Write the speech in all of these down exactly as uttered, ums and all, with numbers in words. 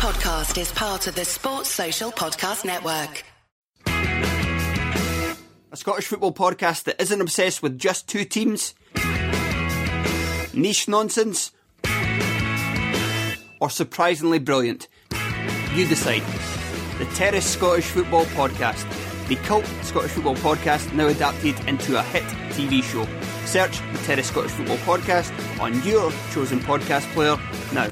podcast is part of the Sports Social Podcast Network. A Scottish football podcast that isn't obsessed with just two teams, niche nonsense, or surprisingly brilliant. You decide. The Terrace Scottish Football Podcast. The cult Scottish football podcast now adapted into a hit T V show. Search The Terrace Scottish Football Podcast on your chosen podcast player now.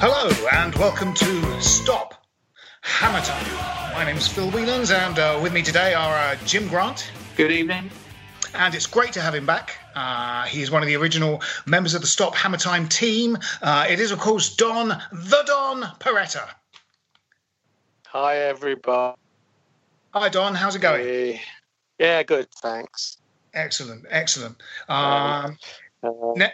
Hello and welcome to Stop Hammer Time. My name's Phil Wheelands and uh, with me today are uh, Jim Grant. Good evening. And it's great to have him back. Uh, he's one of the original members of the Stop Hammer Time team. Uh, it is, of course, Don, the Don Perretta. Hi, everybody. Hi, Don. How's it going? Hey. Yeah, good. Thanks. Excellent. Excellent. Uh, uh, ne-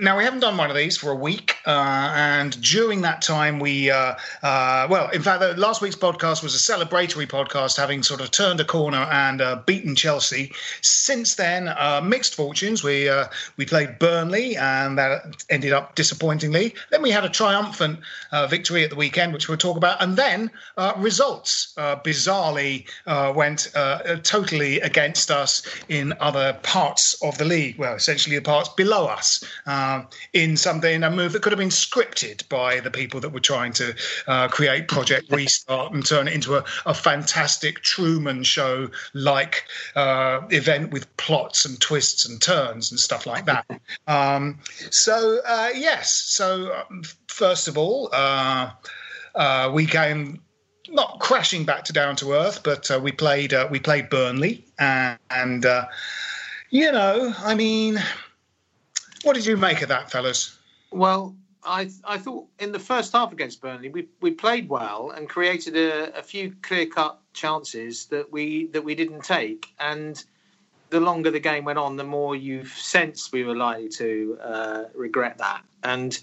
now, we haven't done one of these for a week. Uh, and during that time, we, uh, uh, well, in fact, the last week's podcast was a celebratory podcast, having sort of turned a corner and uh, beaten Chelsea. Since then, uh, mixed fortunes. We uh, we played Burnley, and that ended up disappointingly. Then we had a triumphant uh, victory at the weekend, which we'll talk about. And then uh, results, uh, bizarrely, uh, went uh, totally against us in other parts of the league. Well, essentially the parts below us, uh, in something, a move that could have been scripted by the people that were trying to uh, create Project Restart and turn it into a, a fantastic Truman Show-like uh, event with plots and twists and turns and stuff like that. Um, so, uh, yes. So, um, first of all, uh, uh, we came not crashing back to down to earth, but uh, we played uh, we played Burnley. And, and uh, you know, I mean, what did you make of that, fellas? Well, I I thought in the first half against Burnley we we played well and created a, a few clear-cut chances that we that we didn't take, and the longer the game went on, the more you've sensed we were likely to uh, regret that. And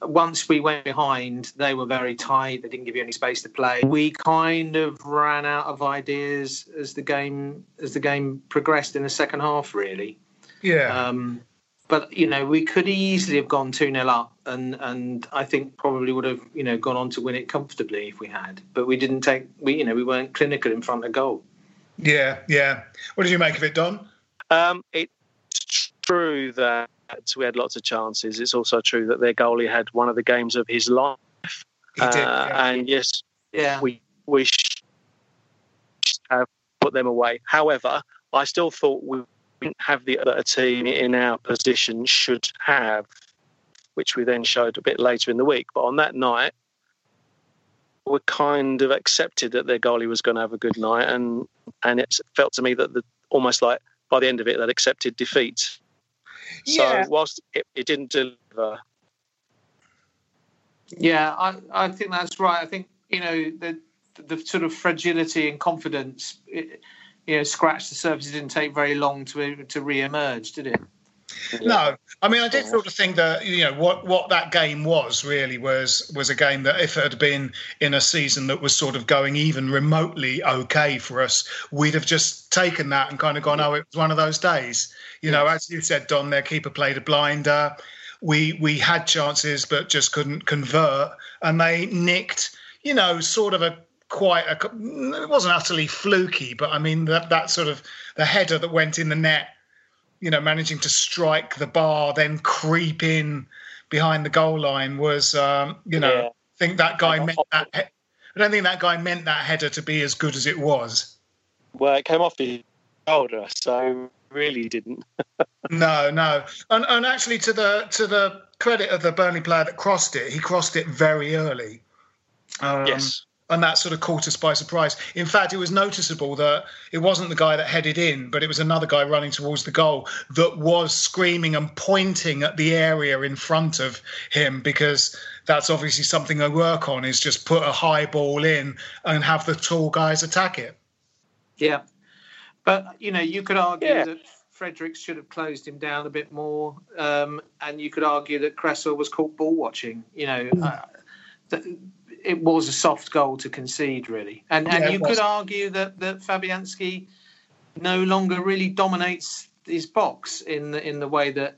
once we went behind, they were very tight. They didn't give you any space to play. We kind of ran out of ideas as the game as the game progressed in the second half, really. Yeah. Um, But, you know, we could easily have gone two nil up, and, and I think probably would have, you know, gone on to win it comfortably if we had. But we didn't take, we you know, we weren't clinical in front of goal. Yeah, yeah. What did you make of it, Don? Um, it's true that we had lots of chances. It's also true that their goalie had one of the games of his life. He did, yeah. Uh, and yes, yeah. we, we should have put them away. However, I still thought we have the other team in our position should have, which we then showed a bit later in the week. But on that night, we kind of accepted that their goalie was going to have a good night, and and it felt to me that the, almost like by the end of it, they'd accepted defeat. Yeah. So whilst it, it didn't deliver. Yeah, I, I think that's right. I think, you know, the the sort of fragility and confidence, it, you know, scratched the surface. It didn't take very long to to re-emerge, did it? No. I mean, I did sort of think that, you know, what, what that game was really was was a game that if it had been in a season that was sort of going even remotely okay for us, we'd have just taken that and kind of gone, oh, it was one of those days. You know, as you said, Don, their keeper played a blinder. We, we had chances but just couldn't convert. And they nicked, you know, sort of a, quite a, it wasn't utterly fluky, but I mean that that sort of the header that went in the net, you know, managing to strike the bar, then creep in behind the goal line was, um, you know, yeah. I think that guy meant that. I don't think that guy meant that header to be as good as it was. Well, it came off his shoulder, so really didn't. no, no, and and actually to the to the credit of the Burnley player that crossed it, he crossed it very early. Um, yes. And that sort of caught us by surprise. In fact, it was noticeable that it wasn't the guy that headed in, but it was another guy running towards the goal that was screaming and pointing at the area in front of him, because that's obviously something I work on, is just put a high ball in and have the tall guys attack it. Yeah. But, you know, you could argue yeah. that Fredericks should have closed him down a bit more, um, and you could argue that Cresswell was caught ball-watching, you know. Uh, th- It was a soft goal to concede, really. And and yeah, you could argue that, that Fabianski no longer really dominates his box in the, in the way that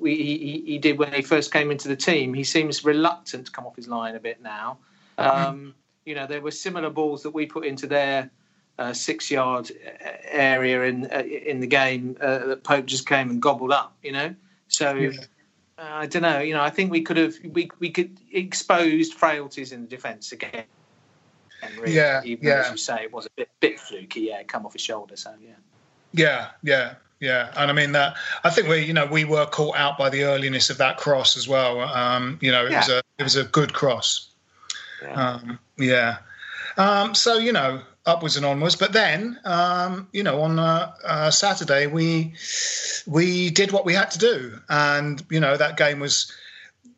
we, he, he did when he first came into the team. He seems reluctant to come off his line a bit now. Um, you know, there were similar balls that we put into their uh, six-yard area in uh, in the game uh, that Pope just came and gobbled up. You know, so yeah. uh, I don't know. You know, I think we could have we we could exposed frailties in the defence again. Really, yeah, even yeah. as you say, it was a bit bit fluky. Yeah, it come off his shoulder. So yeah, yeah, yeah. Yeah, and I mean that. I think we, you know, we were caught out by the earliness of that cross as well. Um, you know, it yeah. was a it was a good cross. Yeah. Um, yeah. Um, so you know, upwards and onwards. But then, um, you know, on uh, uh, Saturday we we did what we had to do, and you know that game was,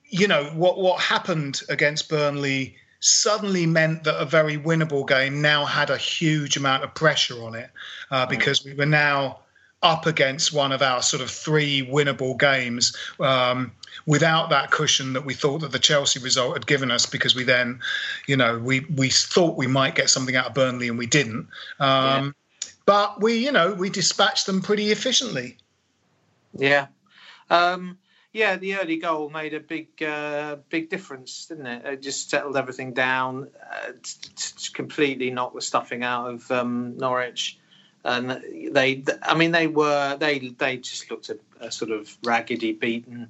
you know, what what happened against Burnley suddenly meant that a very winnable game now had a huge amount of pressure on it uh, because we were now up against one of our sort of three winnable games um, without that cushion that we thought that the Chelsea result had given us, because we then, you know, we, we thought we might get something out of Burnley and we didn't. Um, yeah. But we, you know, we dispatched them pretty efficiently. Yeah. Um, yeah, the early goal made a big uh, big difference, didn't it? It just settled everything down, uh, t- t- completely knocked the stuffing out of um, Norwich. And they, I mean, they were, they they just looked a, a sort of raggedy, beaten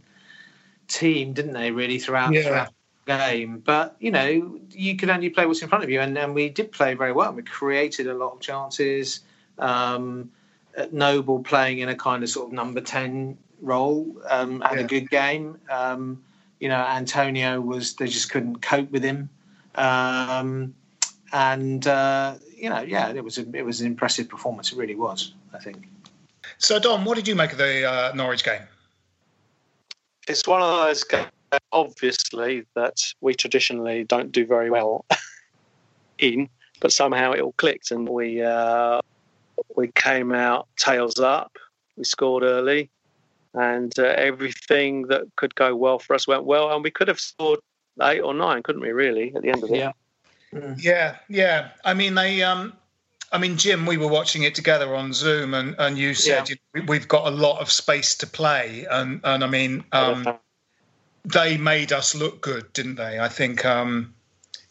team, didn't they, really, throughout, yeah. throughout the game. But, you know, you could only play what's in front of you. And, and we did play very well. We created a lot of chances. Um, Noble playing in a kind of sort of number ten role um, had yeah. a good game. Um, you know, Antonio was, they just couldn't cope with him. Um, and, uh, You know, yeah, it was a, it was an impressive performance. It really was, I think. So, Don, what did you make of the uh, Norwich game? It's one of those games, obviously, that we traditionally don't do very well in, but somehow it all clicked and we uh, we came out tails up. We scored early, and uh, everything that could go well for us went well, and we could have scored eight or nine, couldn't we? Really, at the end of it. Yeah. Yeah, yeah. I mean, they. Um, I mean, Jim, we were watching it together on Zoom, and, and you said yeah. you know, we've got a lot of space to play, and and I mean, um, they made us look good, didn't they? I think, um,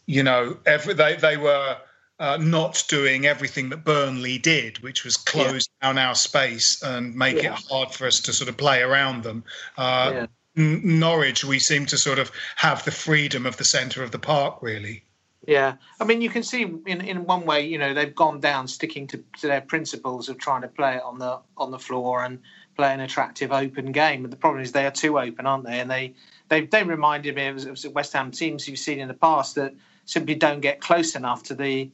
you know, every they they were uh, not doing everything that Burnley did, which was close yeah. down our space and make yeah. it hard for us to sort of play around them. Uh, yeah. N- Norwich, we seem to sort of have the freedom of the centre of the park, really. Yeah, I mean, you can see in, in one way, you know, they've gone down sticking to, to their principles of trying to play it on the on the floor and play an attractive open game. But the problem is they are too open, aren't they? And they they, they reminded me of, of West Ham teams you've seen in the past that simply don't get close enough to the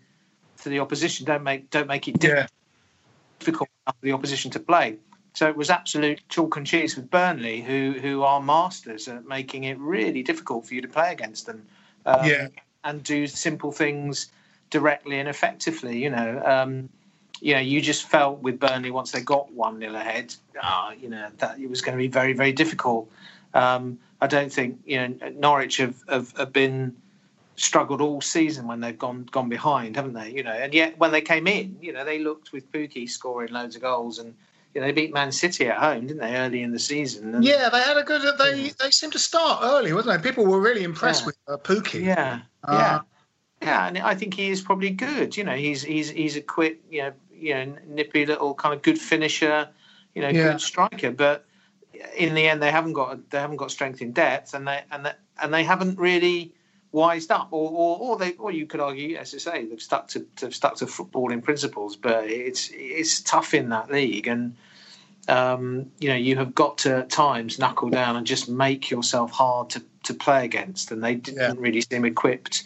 to the opposition, don't make don't make it yeah. difficult enough for the opposition to play. So it was absolute chalk and cheese with Burnley, who who are masters at making it really difficult for you to play against them. Um, yeah. And do simple things directly and effectively. You know, um, you know, you just felt with Burnley once they got one nil ahead, uh, you know, that it was going to be very, very difficult. Um, I don't think you know Norwich have, have, have been struggled all season when they've gone gone behind, haven't they? You know, and yet when they came in, you know, they looked with Pukki scoring loads of goals and. You know, they beat Man City at home, didn't they, early in the season? And yeah, they had a good. They yeah. they seemed to start early, wasn't they? People were really impressed yeah. with uh, Pukki. Yeah, uh, yeah, yeah. And I think he is probably good. You know, he's he's he's a quick, you know, you know, nippy little kind of good finisher. You know, yeah. good striker. But in the end, they haven't got they haven't got strength in depth, and they and they, and they haven't really wised up, or or or they or you could argue, as I say, they've stuck to, to stuck to footballing principles, but it's it's tough in that league, and um, you know you have got to at times knuckle down and just make yourself hard to, to play against, and they didn't yeah. really seem equipped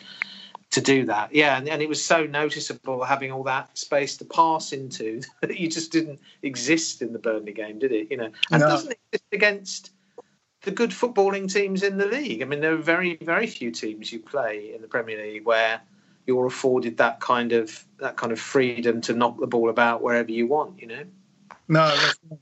to do that. Yeah, and, and it was so noticeable having all that space to pass into that you just didn't exist in the Burnley game, did it? You know, and no. doesn't exist against. The good footballing teams in the league. I mean, there are very, very few teams you play in the Premier League where you're afforded that kind of that kind of freedom to knock the ball about wherever you want. You know. No, that's not.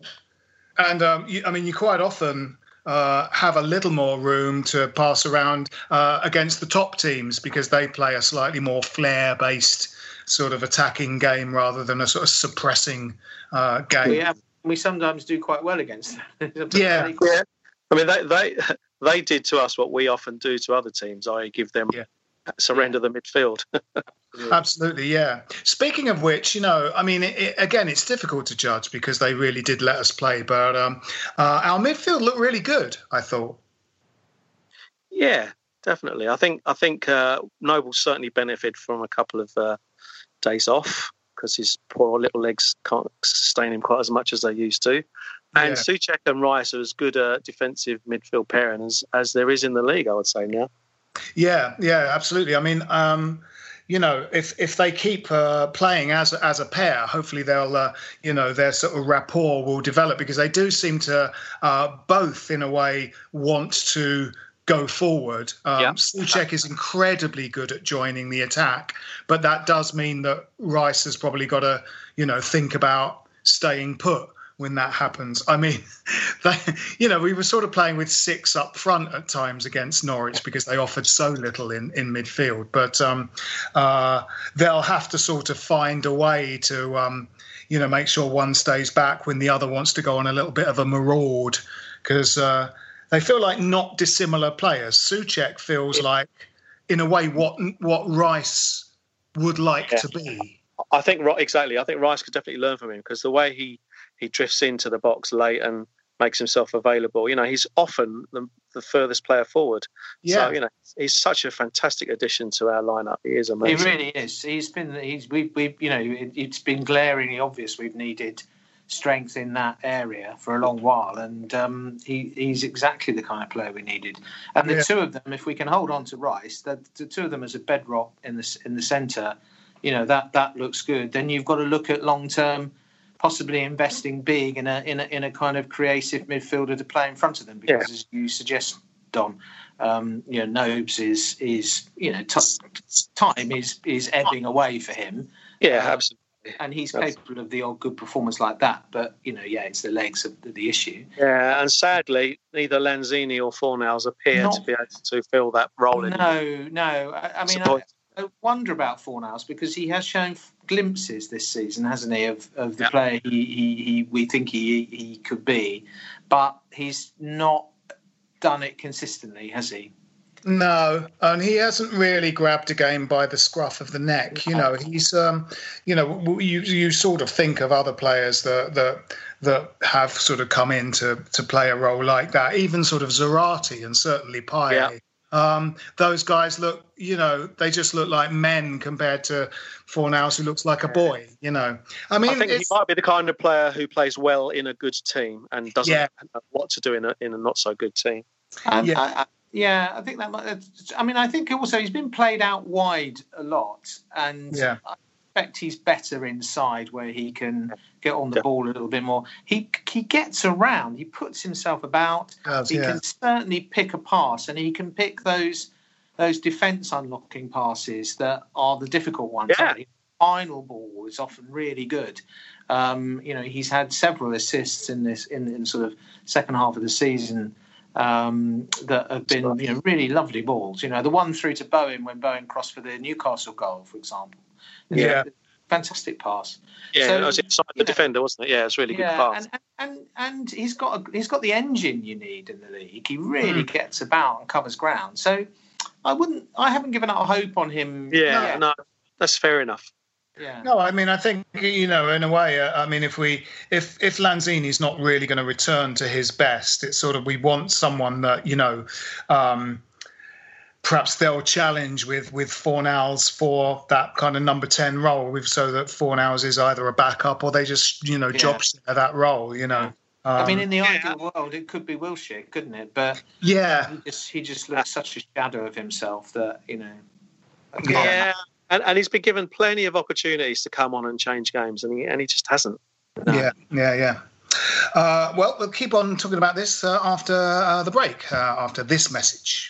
And um, you, I mean, you quite often uh, have a little more room to pass around uh, against the top teams because they play a slightly more flair-based sort of attacking game rather than a sort of suppressing uh, game. Yeah, we sometimes do quite well against them. yeah. I mean, they they they did to us what we often do to other teams. I give them yeah. surrender yeah. the midfield. Absolutely, yeah. Speaking of which, you know, I mean, it, it, again, it's difficult to judge because they really did let us play, but um, uh, our midfield looked really good, I thought. Yeah, definitely. I think I think uh, Noble certainly benefited from a couple of uh, days off because his poor little legs can't sustain him quite as much as they used to. And yeah. Souček and Rice are as good a defensive midfield pairing as, as there is in the league, I would say now. Yeah, yeah, absolutely. I mean, um, you know, if if they keep uh, playing as as a pair, hopefully they'll, uh, you know, their sort of rapport will develop because they do seem to uh, both, in a way, want to go forward. Um, yeah. Souček is incredibly good at joining the attack, but that does mean that Rice has probably got to, you know, think about staying put when that happens. I mean, they, you know, we were sort of playing with six up front at times against Norwich because they offered so little in, in midfield. But um, uh, they'll have to sort of find a way to, um, you know, make sure one stays back when the other wants to go on a little bit of a maraud because uh, they feel like not dissimilar players. Souček feels like, in a way, what what Rice would like yeah. to be. I think, exactly. I think Rice could definitely learn from him because the way he He drifts into the box late and makes himself available. You know, he's often the, the furthest player forward. Yeah. So, you know, he's such a fantastic addition to our lineup. He is amazing. He really is. He's been, he's, we, we, you know, it, it's been glaringly obvious we've needed strength in that area for a long while. And um, he, he's exactly the kind of player we needed. And the yeah. two of them, if we can hold on to Rice, the, the two of them as a bedrock in the, in the centre, you know, that, that looks good. Then you've got to look at long-term, possibly investing big in a in a in a kind of creative midfielder to play in front of them, because yeah. as you suggest, Don, um, you know, Nobes is is you know t- time is is ebbing away for him. Yeah, uh, absolutely. And he's absolutely. capable of the old good performance like that. But you know, yeah, it's the legs of the, the issue. Yeah, and sadly, neither Lanzini or Fornals appear Not, to be able to fill that role. No, in no. I, I mean. I, I wonder about Fornals because he has shown glimpses this season, hasn't he, of, of the yeah. player he, he, he we think he he could be, but he's not done it consistently, has he? No, and he hasn't really grabbed a game by the scruff of the neck. You know, he's um, you know, you you sort of think of other players that that that have sort of come in to to play a role like that, even sort of Zarate and certainly Paille. Yeah. Um, those guys look, you know, they just look like men compared to Fornals, who looks like a boy, you know. I mean, I think he might be the kind of player who plays well in a good team and doesn't yeah. know what to do in a in a not so good team. Um, yeah. I, I, yeah, I think that might, I mean, I think also he's been played out wide a lot, and yeah. I expect he's better inside where he can get on the yeah. ball a little bit more. He he gets around, he puts himself about, does, he yeah. can certainly pick a pass, and he can pick those those defence unlocking passes that are the difficult ones. Yeah. The final ball is often really good. Um, you know, he's had several assists in this in, in sort of second half of the season um, that have been, you know, really lovely balls. You know, the one through to Bowen when Bowen crossed for the Newcastle goal, for example. Yeah. Fantastic pass. Yeah, so, it was inside the know, defender, wasn't it? Yeah, it's really yeah, good pass. And, and and he's got a, he's got the engine you need in the league. He really mm. gets about and covers ground. So I wouldn't. I haven't given up hope on him. Yeah, yet. no, that's fair enough. Yeah. No, I mean, I think, you know, in a way, uh, I mean, if we, if, if Lanzini's not really going to return to his best, it's sort of, we want someone that, you know, um, perhaps they'll challenge with with Fornals for that kind of number ten role, with so that Fornals is either a backup or they just, you know, yeah. job share that role, you know. Um, I mean, in the ideal yeah. world, it could be Wilshere, couldn't it? But yeah, he just, he just looks such a shadow of himself that, you know. Yeah, and, and he's been given plenty of opportunities to come on and change games, and he and he just hasn't. No. Yeah, yeah, yeah. Uh, well, we'll keep on talking about this uh, after uh, the break. Uh, after this message.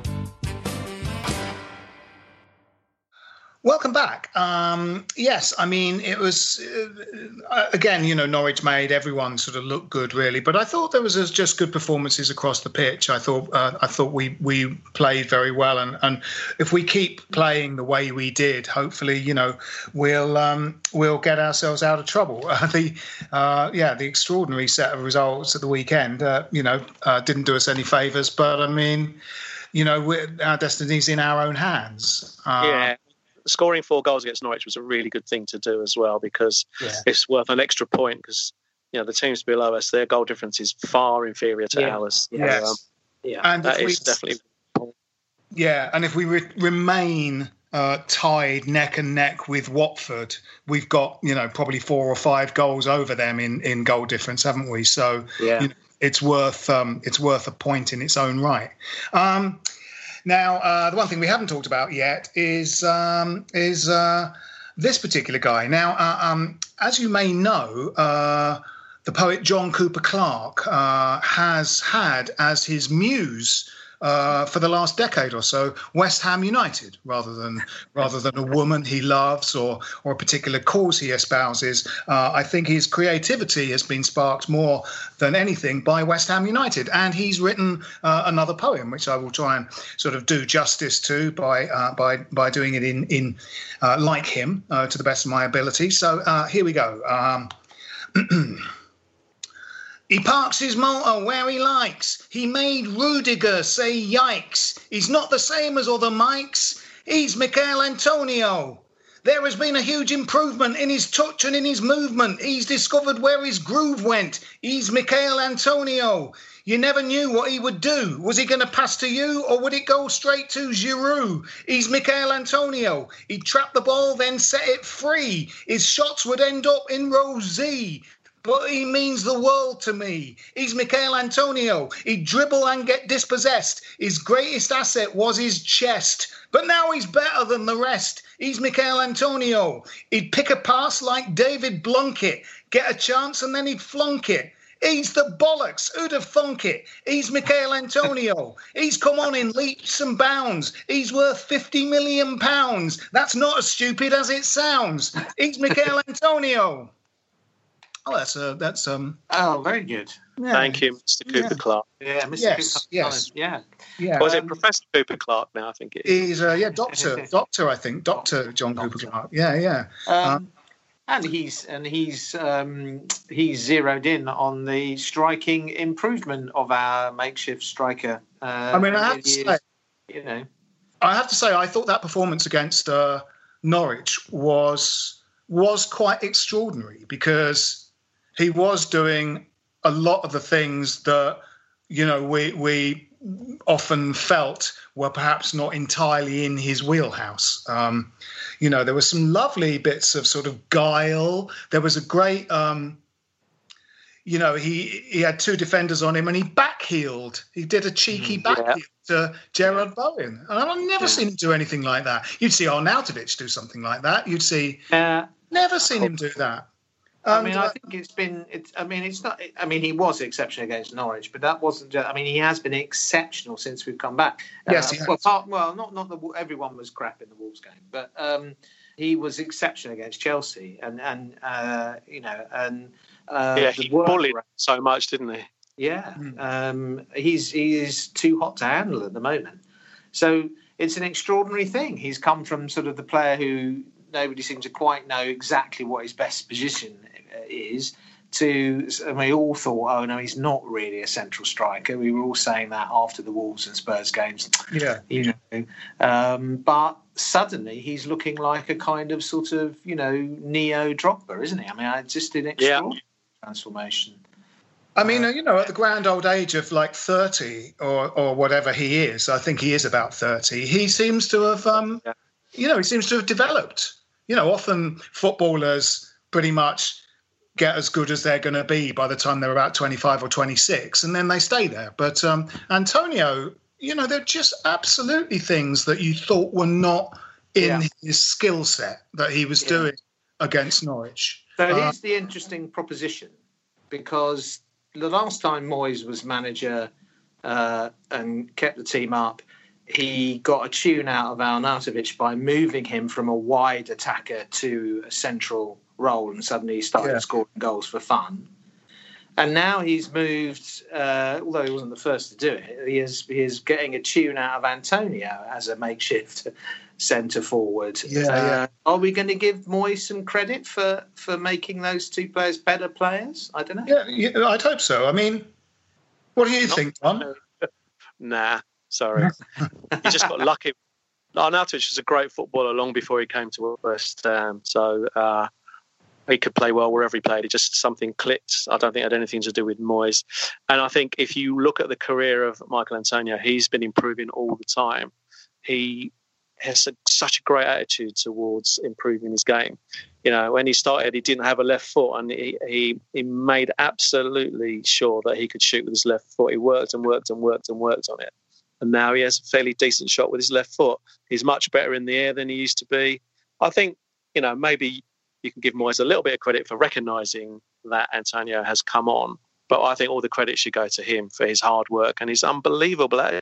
Welcome back. Um, yes, I mean, it was, uh, again, you know, Norwich made everyone sort of look good, really. But I thought there was just good performances across the pitch. I thought uh, I thought we we played very well. And, and if we keep playing the way we did, hopefully, you know, we'll um, we'll get ourselves out of trouble. Uh, the uh, yeah, the extraordinary set of results at the weekend, uh, you know, uh, didn't do us any favours. But, I mean, you know, we're, our destiny's in our own hands. Uh, yeah. Scoring four goals against Norwich was a really good thing to do as well, because yeah. it's worth an extra point, because you know the teams below us, their goal difference is far inferior to yeah. ours. Yes. Um, yeah, and that is definitely. Yeah, and if we re- remain uh, tied neck and neck with Watford, we've got you know probably four or five goals over them in, in goal difference, haven't we? So yeah. you know, it's worth um, it's worth a point in its own right. Um, Now, uh, the one thing we haven't talked about yet is um, is uh, this particular guy. Now, uh, um, as you may know, uh, the poet John Cooper Clarke uh, has had as his muse uh, for the last decade or so West Ham United, rather than rather than a woman he loves or or a particular cause he espouses. Uh, I think his creativity has been sparked more than anything by West Ham United, and he's written uh, another poem, which I will try and sort of do justice to by uh, by by doing it in in uh, like him uh, to the best of my ability. So uh, here we go. Um, He parks his motor where he likes. He made Rudiger say yikes. He's not the same as other Mikes. He's Michail Antonio. There has been a huge improvement in his touch and in his movement. He's discovered where his groove went. He's Michail Antonio. You never knew what he would do. Was he going to pass to you or would it go straight to Giroud? He's Michail Antonio. He'd trap the ball, then set it free. His shots would end up in row Z. But he means the world to me. He's Michail Antonio. He'd dribble and get dispossessed. His greatest asset was his chest. But now he's better than the rest. He's Michail Antonio. He'd pick a pass like David Blunkett, get a chance and then he'd flunk it. He's the bollocks. Who'd have thunk it? He's Michail Antonio. He's come on in leaps and bounds. He's worth fifty million pounds. That's not as stupid as it sounds. He's Michail Antonio. Oh, that's uh, that's um. Oh, very good. Yeah. Thank you, Mister Cooper yeah. Clarke. Yeah, Mister Yes, Cooper yes, yeah. yeah. Was um, it Professor Cooper Clarke? Now I think it is. He's uh, yeah, Doctor, Doctor, I think Doctor John Doctor. Cooper Clarke. Yeah, yeah. Um, um, and he's and he's um, he's zeroed in on the striking improvement of our makeshift striker. Uh, I mean, I have to say, you know, I have to say, I thought that performance against uh, Norwich was was quite extraordinary, because he was doing a lot of the things that, you know, we we often felt were perhaps not entirely in his wheelhouse. Um, you know, there were some lovely bits of sort of guile. There was a great, um, you know, he he had two defenders on him and he backheeled. He did a cheeky mm, backheel yeah. to Jarrod Bowen. And I've never yeah. seen him do anything like that. You'd see Arnautovic do something like that. You'd see, uh, never seen him do that. I mean, um, I think it's been. It's, I mean, it's not. I mean, he was exceptional against Norwich, but that wasn't. Just, I mean, he has been exceptional since we've come back. Yes, uh, yes. Well, part, well, not not the everyone was crap in the Wolves game, but um, he was exceptional against Chelsea, and and uh, you know, and uh, yeah, he bullied around. So much, didn't he? Yeah, mm. um, he's he is too hot to handle at the moment. So it's an extraordinary thing. He's come from sort of the player who nobody seems to quite know exactly what his best position is to, and we all thought, oh no, he's not really a central striker. We were all saying that after the Wolves and Spurs games. Yeah. You know, um, but suddenly he's looking like a kind of sort of, you know, neo Drogba, isn't he? I mean, it's just an extraordinary yeah. transformation. I mean, you know, at the grand old age of like thirty or, or whatever he is, I think he is about thirty, he seems to have, um, you know, he seems to have developed. You know, often footballers pretty much get as good as they're going to be by the time they're about twenty-five or twenty-six, and then they stay there. But um, Antonio, you know, they're just absolutely things that you thought were not in yeah. his skill set that he was yeah. doing against Norwich. So here's um, the interesting proposition, because the last time Moyes was manager uh, and kept the team up, he got a tune out of Arnautovic by moving him from a wide attacker to a central role, and suddenly he started yeah. scoring goals for fun. And now he's moved, uh, although he wasn't the first to do it, he is, he is getting a tune out of Antonio as a makeshift centre forward. Yeah, uh, yeah. Are we going to give Moyes some credit for, for making those two players better players? I don't know. Yeah, yeah, I'd hope so. I mean, what do you Not, think, Tom? Nah, sorry. He just got lucky. Arnautovic was a great footballer long before he came to West Ham. So, uh, he could play well wherever he played. It just something clicked. I don't think it had anything to do with Moyes. And I think if you look at the career of Michail Antonio, he's been improving all the time. He has a, such a great attitude towards improving his game. You know, when he started, he didn't have a left foot, and he, he, he made absolutely sure that he could shoot with his left foot. He worked and worked and worked and worked on it. And now he has a fairly decent shot with his left foot. He's much better in the air than he used to be. I think, you know, maybe you can give Moyes a little bit of credit for recognising that Antonio has come on. But I think all the credit should go to him for his hard work and his unbelievable attitude.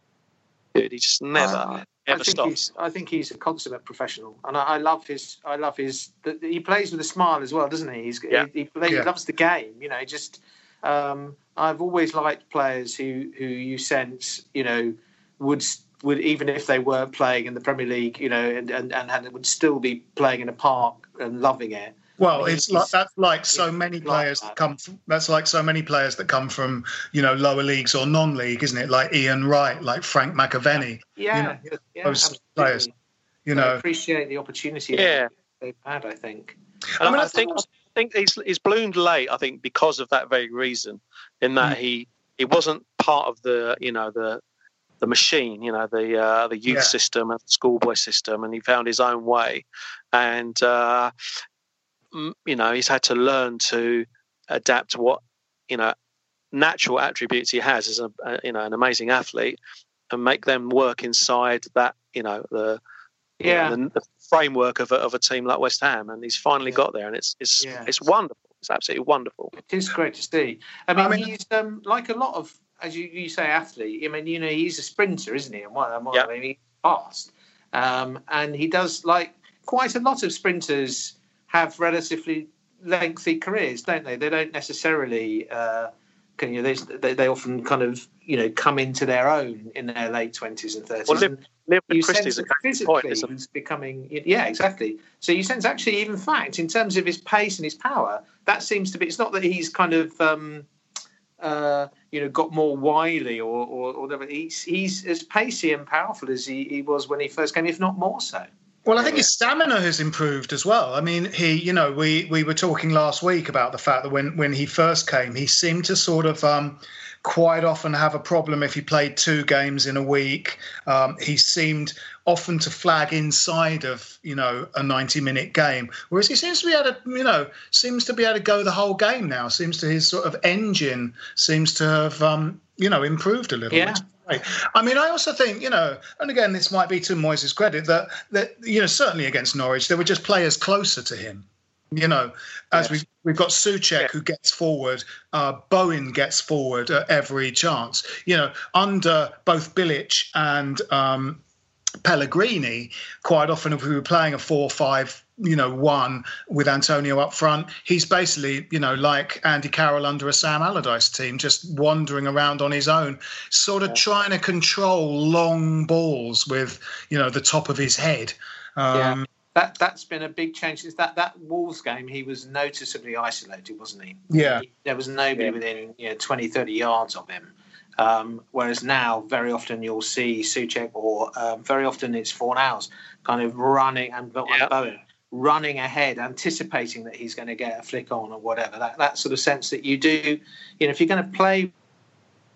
He just never, uh, ever I stops. I think he's a consummate professional. And I, I love his... I love his. The, the, he plays with a smile as well, doesn't he? He's, yeah. he, he, plays, yeah. he loves the game. You know, just... Um, I've always liked players who, who you sense, you know, would... would even if they weren't playing in the Premier League, you know, and, and, and had, would still be playing in a park and loving it. Well, I mean, it's like, that's like so many players like that. that come. From, that's like so many players that come from, you know, lower leagues or non-league, isn't it? Like Ian Wright, like Frank McAvenny. Yeah, you know, yeah, those players. You know, I appreciate the opportunity yeah. they've had. I think. And I mean, I think I think he's he's bloomed late. I think because of that very reason, in that mm. he he wasn't part of the you know the. the machine, you know, the uh, the youth yeah. system and the schoolboy system, and he found his own way. And, uh, you know, he's had to learn to adapt what, you know, natural attributes he has as, a, a you know, an amazing athlete, and make them work inside that, you know, the yeah you know, the, the framework of a, of a team like West Ham. And he's finally yeah. got there, and it's it's yeah. it's wonderful. It's absolutely wonderful. It is great to see. I mean, I mean he's um, like a lot of, as you, you say, athlete, I mean, you know, he's a sprinter, isn't he? And what, and what yep. I mean, he's fast. Um, and he does, like, quite a lot of sprinters have relatively lengthy careers, don't they? They don't necessarily, uh, can, you know, they, they often kind of, you know, come into their own in their late twenties and thirties. Well, Liv Christie's a physically point, is becoming, yeah, exactly. So you sense actually, even fact, in terms of his pace and his power, that seems to be, it's not that he's kind of... Um, Uh, you know, got more wily or, or, or whatever. He's, he's as pacey and powerful as he, he was when he first came, if not more so. Well, I think his stamina has improved as well. I mean, he, you know, we, we were talking last week about the fact that when, when he first came, he seemed to sort of um, quite often have a problem if he played two games in a week. Um, he seemed often to flag inside of, you know, a ninety-minute game, whereas he seems to be able to, you know, seems to be able to go the whole game now. Seems to his sort of engine seems to have, um, you know, improved a little yeah. bit. I mean, I also think, you know, and again, this might be to Moyes' credit, that, that, you know, certainly against Norwich, there were just players closer to him, you know, as yes. we've, we've got Souček, yeah. who gets forward, uh, Bowen gets forward at every chance, you know, under both Bilic and um, Pellegrini, quite often if we were playing a four five, you know, one with Antonio up front, he's basically, you know, like Andy Carroll under a Sam Allardyce team, just wandering around on his own, sort of yeah. trying to control long balls with, you know, the top of his head. Um, yeah, that, that's been a big change since that, that Wolves game. He was noticeably isolated, wasn't he? Yeah. He, there was nobody yeah. within, you know, twenty, thirty yards of him. Um, whereas now, very often you'll see Souček or um, very often it's Fornals kind of running and, and yeah. Bowen running ahead, anticipating that he's going to get a flick on or whatever. That that sort of sense that you do, you know, if you're going to play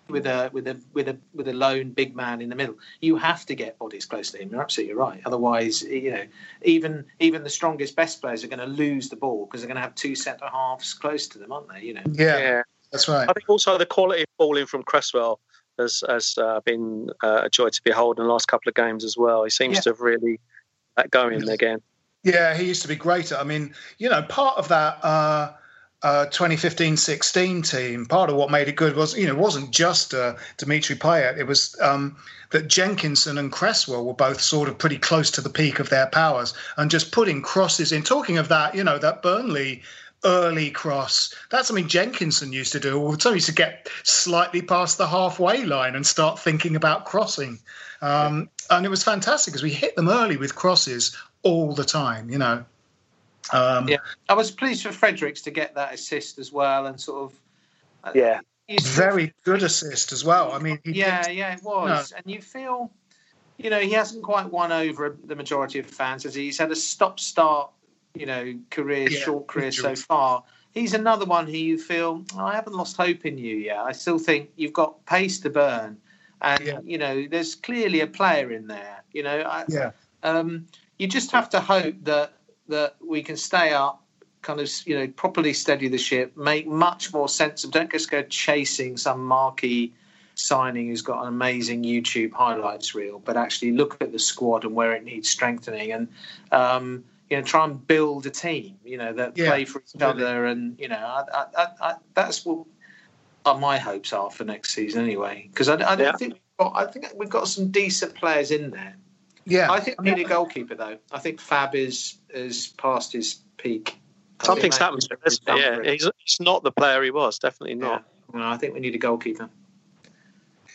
with a with a with a with a lone big man in the middle, you have to get bodies close to him. You're absolutely right. Otherwise, you know, even even the strongest best players are going to lose the ball because they're going to have two centre halves close to them, aren't they? You know. Yeah, yeah, that's right. I think also the quality of balling from Cresswell has has uh, been uh, a joy to behold in the last couple of games as well. He seems yeah. to have really got going again. Yeah, he used to be greater. I mean, you know, part of that uh, uh, twenty fifteen sixteen team, part of what made it good was, you know, it wasn't just uh, Dimitri Payet. It was um, that Jenkinson and Cresswell were both sort of pretty close to the peak of their powers and just putting crosses in. Talking of that, you know, that Burnley early cross, that's something Jenkinson used to do. Well, so he used to get slightly past the halfway line and start thinking about crossing. Um, and it was fantastic because we hit them early with crosses all the time, you know. Um, yeah, I was pleased for Fredericks to get that assist as well, and sort of, yeah, very good assist as well. I mean, he yeah, did, yeah, it was. You know. And you feel, you know, he hasn't quite won over the majority of fans, as he's had a stop-start, you know, career, yeah, short career so far. He's another one who you feel, oh, I haven't lost hope in you yet. I still think you've got pace to burn, and yeah. you know, there's clearly a player in there. You know, I, yeah. Um, You just have to hope that that we can stay up, kind of, you know, properly steady the ship, make much more sense of. Don't just go chasing some marquee signing who's got an amazing YouTube highlights reel, but actually look at the squad and where it needs strengthening, and um, you know, try and build a team, you know, that yeah, play for each absolutely. other, and you know, I, I, I, that's what my hopes are for next season anyway. Because I, I don't yeah. think we've got, I think we've got some decent players in there. Yeah, I think we need a goalkeeper though. I think Fab is is past his peak. I Something's happened. Yeah, he's, he's not the player he was. Definitely not. Yeah. No, I think we need a goalkeeper.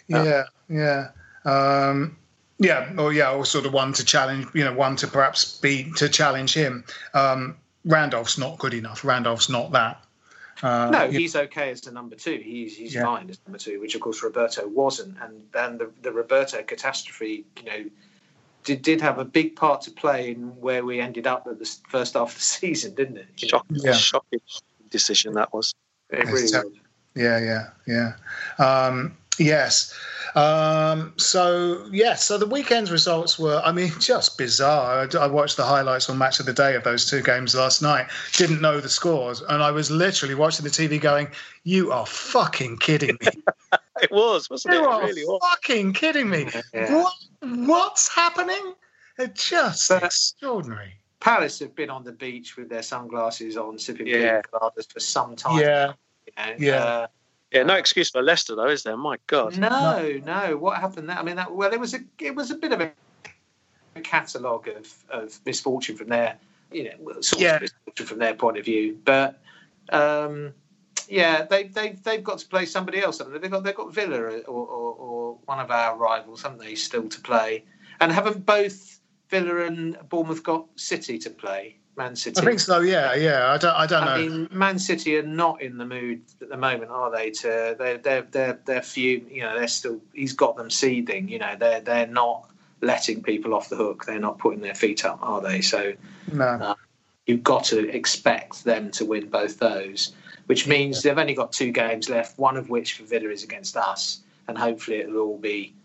Yeah, yeah, yeah. Um, yeah, or yeah, or sort of one to challenge. You know, one to perhaps be to challenge him. Um, Randolph's not good enough. Randolph's not that. Uh, no, he's okay as the number two. He's he's yeah. fine as number two, which of course Roberto wasn't, and and the the Roberto catastrophe, you know. Did, did have a big part to play in where we ended up at the first half of the season, didn't it? Shocking, yeah. shocking decision that was. It really was. Yeah, yeah, yeah. Um, yes. Um, so, yes, so the weekend's results were, I mean, just bizarre. I, I watched the highlights on Match of the Day of those two games last night, didn't know the scores, and I was literally watching the T V going, you are fucking kidding me. It was, wasn't you it? You are really fucking was. kidding me. Yeah. What? What's happening? It's just but extraordinary. Palace have been on the beach with their sunglasses on, sipping yeah. piñatas for some time. Yeah, and, yeah, uh, yeah. No excuse for Leicester, though, is there? My God. No, no. What happened there? I mean, that well, it was a it was a bit of a, a catalogue of, of misfortune from their, you know, sort yeah. of misfortune from their point of view. But um, yeah, they they they've got to play somebody else. They've got they've got Villa or. or, or one of our rivals, haven't they, still to play? And haven't both Villa and Bournemouth got City to play? Man City. I think so. Yeah, yeah. I don't. I don't I know. I mean, Man City are not in the mood at the moment, are they? To they're they're they're they're few. You know, they're still. He's got them seething. You know, they're they're not letting people off the hook. They're not putting their feet up, are they? So no. uh, you've got to expect them to win both those, which means yeah. they've only got two games left. One of which for Villa is against us. And hopefully it'll all be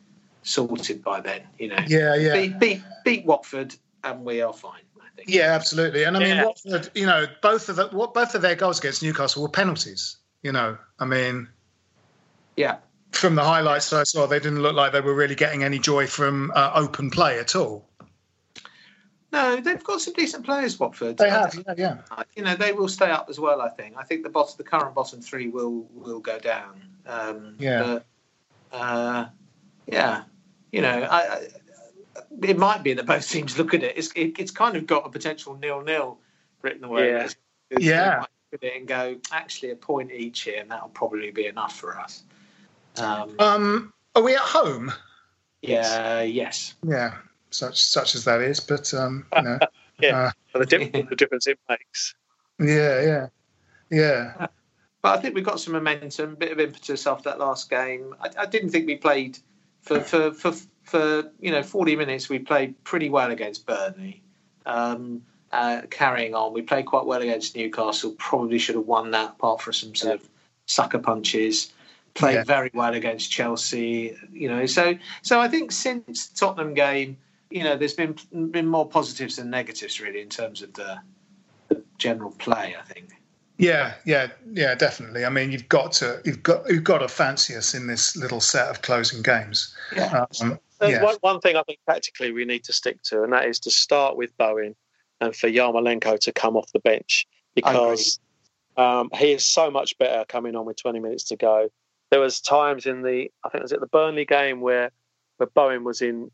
sorted by then, you know. Yeah, yeah. Beat, beat, beat Watford, and we are fine. I think. Yeah, absolutely. And I mean, yeah. Watford, you know, both of the, what both of their goals against Newcastle were penalties. You know, I mean, yeah. From the highlights that I saw, they didn't look like they were really getting any joy from uh, open play at all. No, they've got some decent players, Watford. They have, yeah, yeah. You know, they will stay up as well. I think. I think the bottom, the current bottom three will will go down. Um, yeah. But, Uh, yeah, you know, I, I, it might be that both teams look at it. It's it, it's kind of got a potential nil-nil written away. Yeah, it's, it's, yeah. Might look at it and go, actually, a point each here, and that'll probably be enough for us. Um, um, are we at home? Yeah. Yes. Yeah. Such such as that is, but um, you know, yeah, uh, but the difference, the difference it makes. Yeah. Yeah. Yeah. But I think we got some momentum, a bit of impetus after that last game. I, I didn't think we played for, for for for you know forty minutes. We played pretty well against Burnley, um, uh, carrying on. We played quite well against Newcastle. Probably should have won that, apart from some sort yeah. of sucker punches. Played yeah. very well against Chelsea. You know, so so I think since the Tottenham game, you know, there's been been more positives than negatives, really, in terms of the, the general play, I think. Yeah, yeah, yeah, definitely. I mean, you've got to you've got you've got to fancy us in this little set of closing games. Yeah. Um, yeah. One, one thing I think tactically we need to stick to, and that is to start with Bowen and for Yarmolenko to come off the bench, because um, he is so much better coming on with twenty minutes to go. There was times in the I think it was at the Burnley game where where Bowen was in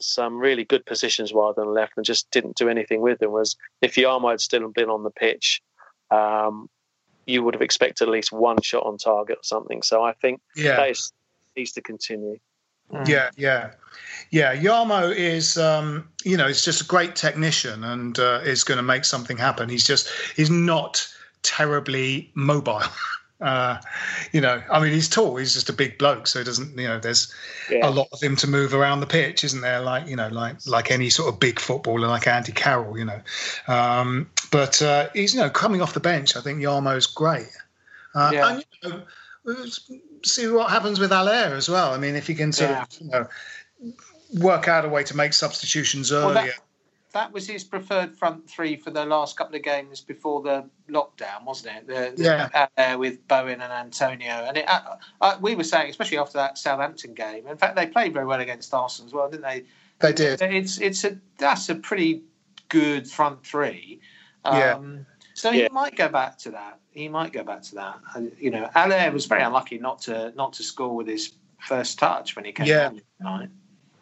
some really good positions rather than left and just didn't do anything with them. Whereas if Yarmo had still been on the pitch, Um, you would have expected at least one shot on target or something. So I think yeah. that is, needs to continue. Mm. Yeah, yeah, yeah. Yarmo is, um, you know, he's just a great technician and uh, is going to make something happen. He's just, he's not terribly mobile. uh, you know, I mean, he's tall. He's just a big bloke, so he doesn't, you know, there's yeah. a lot of him to move around the pitch, isn't there? Like, you know, like like any sort of big footballer, like Andy Carroll, you know. Um, But uh, he's, you know, coming off the bench, I think Yarmo's great. Uh, yeah. And, you know, we'll see what happens with Allaire as well. I mean, if he can sort yeah. of, you know, work out a way to make substitutions earlier. Well, that, that was his preferred front three for the last couple of games before the lockdown, wasn't it? The, the yeah. Allaire with Bowen and Antonio. And it, uh, uh, we were saying, especially after that Southampton game, in fact, they played very well against Arsenal as well, didn't they? They did. It's it's a That's a pretty good front three. Yeah. Um, so he yeah. might go back to that. He might go back to that. You know, Allaire was very unlucky not to not to score with his first touch when he came yeah. down tonight.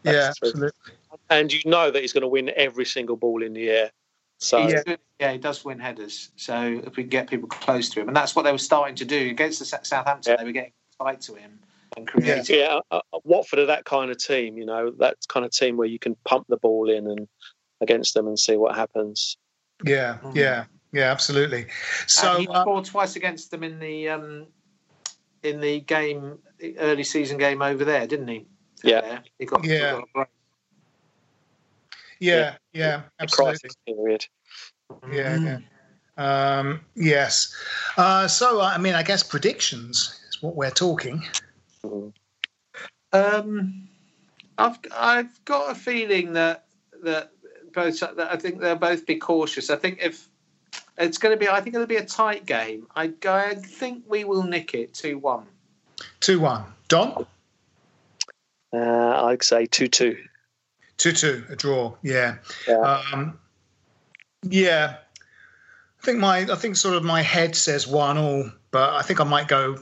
That's yeah, true. Absolutely. And you know that he's going to win every single ball in the air. So yeah. yeah, he does win headers. So if we get people close to him, and that's what they were starting to do against the Southampton, yeah. they were getting tight to him and creating. Yeah, yeah. Uh, Watford are that kind of team. You know, that kind of team where you can pump the ball in and against them and see what happens. Yeah, yeah, yeah, absolutely. So and he scored uh, twice against them in the um, in the game, the early season game over there, didn't he? Yeah, yeah, he got, yeah. He got a break. yeah, yeah, yeah, absolutely. Crisis period. Yeah, yeah. Um, yes. Uh, so, I mean, I guess predictions is what we're talking. Um, I've I've got a feeling that that. Both, I think they'll both be cautious. I think if it's going to be, I think it'll be a tight game. I, I think we will nick it two one. two one. Don? Uh, I'd say two two. two two, a draw. Yeah. Yeah. Um, yeah. I think my, I think sort of my head says one all, but I think I might go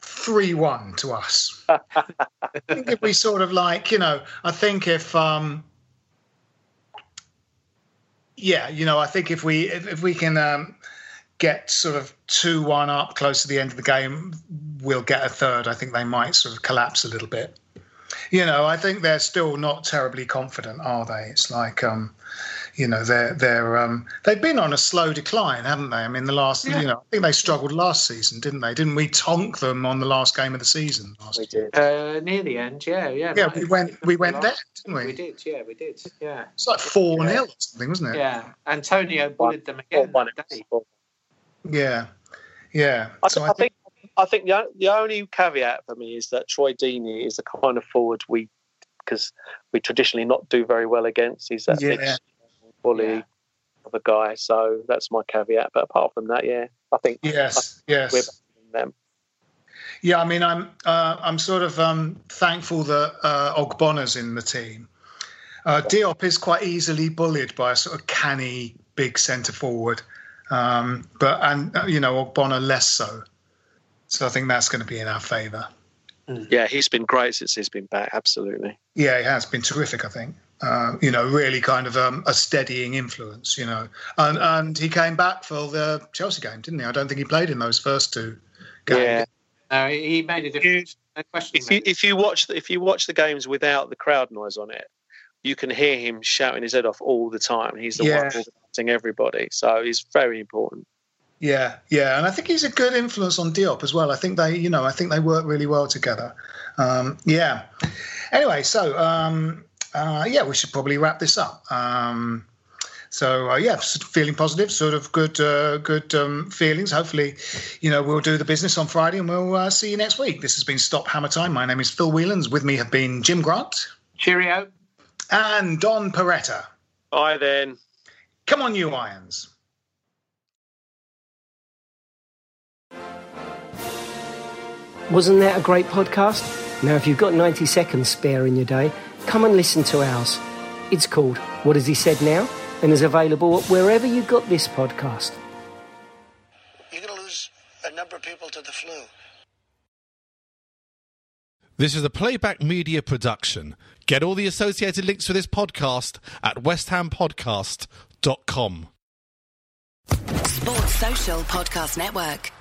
three one to us. I think if we sort of like, you know, I think if. Um, Yeah, you know, I think if we if, if we can um, get sort of two one up close to the end of the game, we'll get a third. I think they might sort of collapse a little bit. You know, I think they're still not terribly confident, are they? It's like, um, you know, they're they're um, they've been on a slow decline, haven't they? I mean, the last yeah. you know, I think they struggled last season, didn't they? Didn't we tonk them on the last game of the season? Last we did uh, near the end, yeah, yeah. Yeah, we went we went there, didn't we? We did, yeah, we did, yeah. It's like four yeah. nil or something, wasn't it? Yeah, Antonio bullied them again. One, that day. Yeah, yeah. I, so I, I think. think- I think the, the only caveat for me is that Troy Deeney is the kind of forward we, because we traditionally not do very well against. He's that yeah. big bully yeah. of a guy. So that's my caveat. But apart from that, yeah, I think yes, I think yes, we're better than them. Yeah, I mean, I'm uh, I'm sort of um, thankful that uh, Ogbonna's in the team. Uh, Diop is quite easily bullied by a sort of canny big centre forward, um, but and you know Ogbonna less so. So I think that's going to be in our favour. Yeah, he's been great since he's been back, absolutely. Yeah, he has been terrific, I think. Uh, you know, really kind of um, a steadying influence, you know. And and he came back for the Chelsea game, didn't he? I don't think he played in those first two games. Yeah, no, he made a difference. No question. If you, if you watch the, if you watch the games without the crowd noise on it, you can hear him shouting his head off all the time. He's the yeah. one organizing everybody, so he's very important. Yeah, yeah, and I think he's a good influence on Diop as well. I think they, you know, I think they work really well together. Um, yeah. Anyway, so um, uh, yeah, we should probably wrap this up. Um, So uh, yeah, feeling positive, sort of good, uh, good um, feelings. Hopefully, you know, we'll do the business on Friday, and we'll uh, see you next week. This has been Stop Hammer Time. My name is Phil Wheelands. With me have been Jim Grant. Cheerio. And Don Perretta. Bye then. Come on, you Irons. Wasn't that a great podcast? Now, if you've got ninety seconds spare in your day, come and listen to ours. It's called What Has He Said Now? And is available wherever you got this podcast. You're going to lose a number of people to the flu. This is a Playback Media production. Get all the associated links for this podcast at west ham podcast dot com. Sports Social Podcast Network.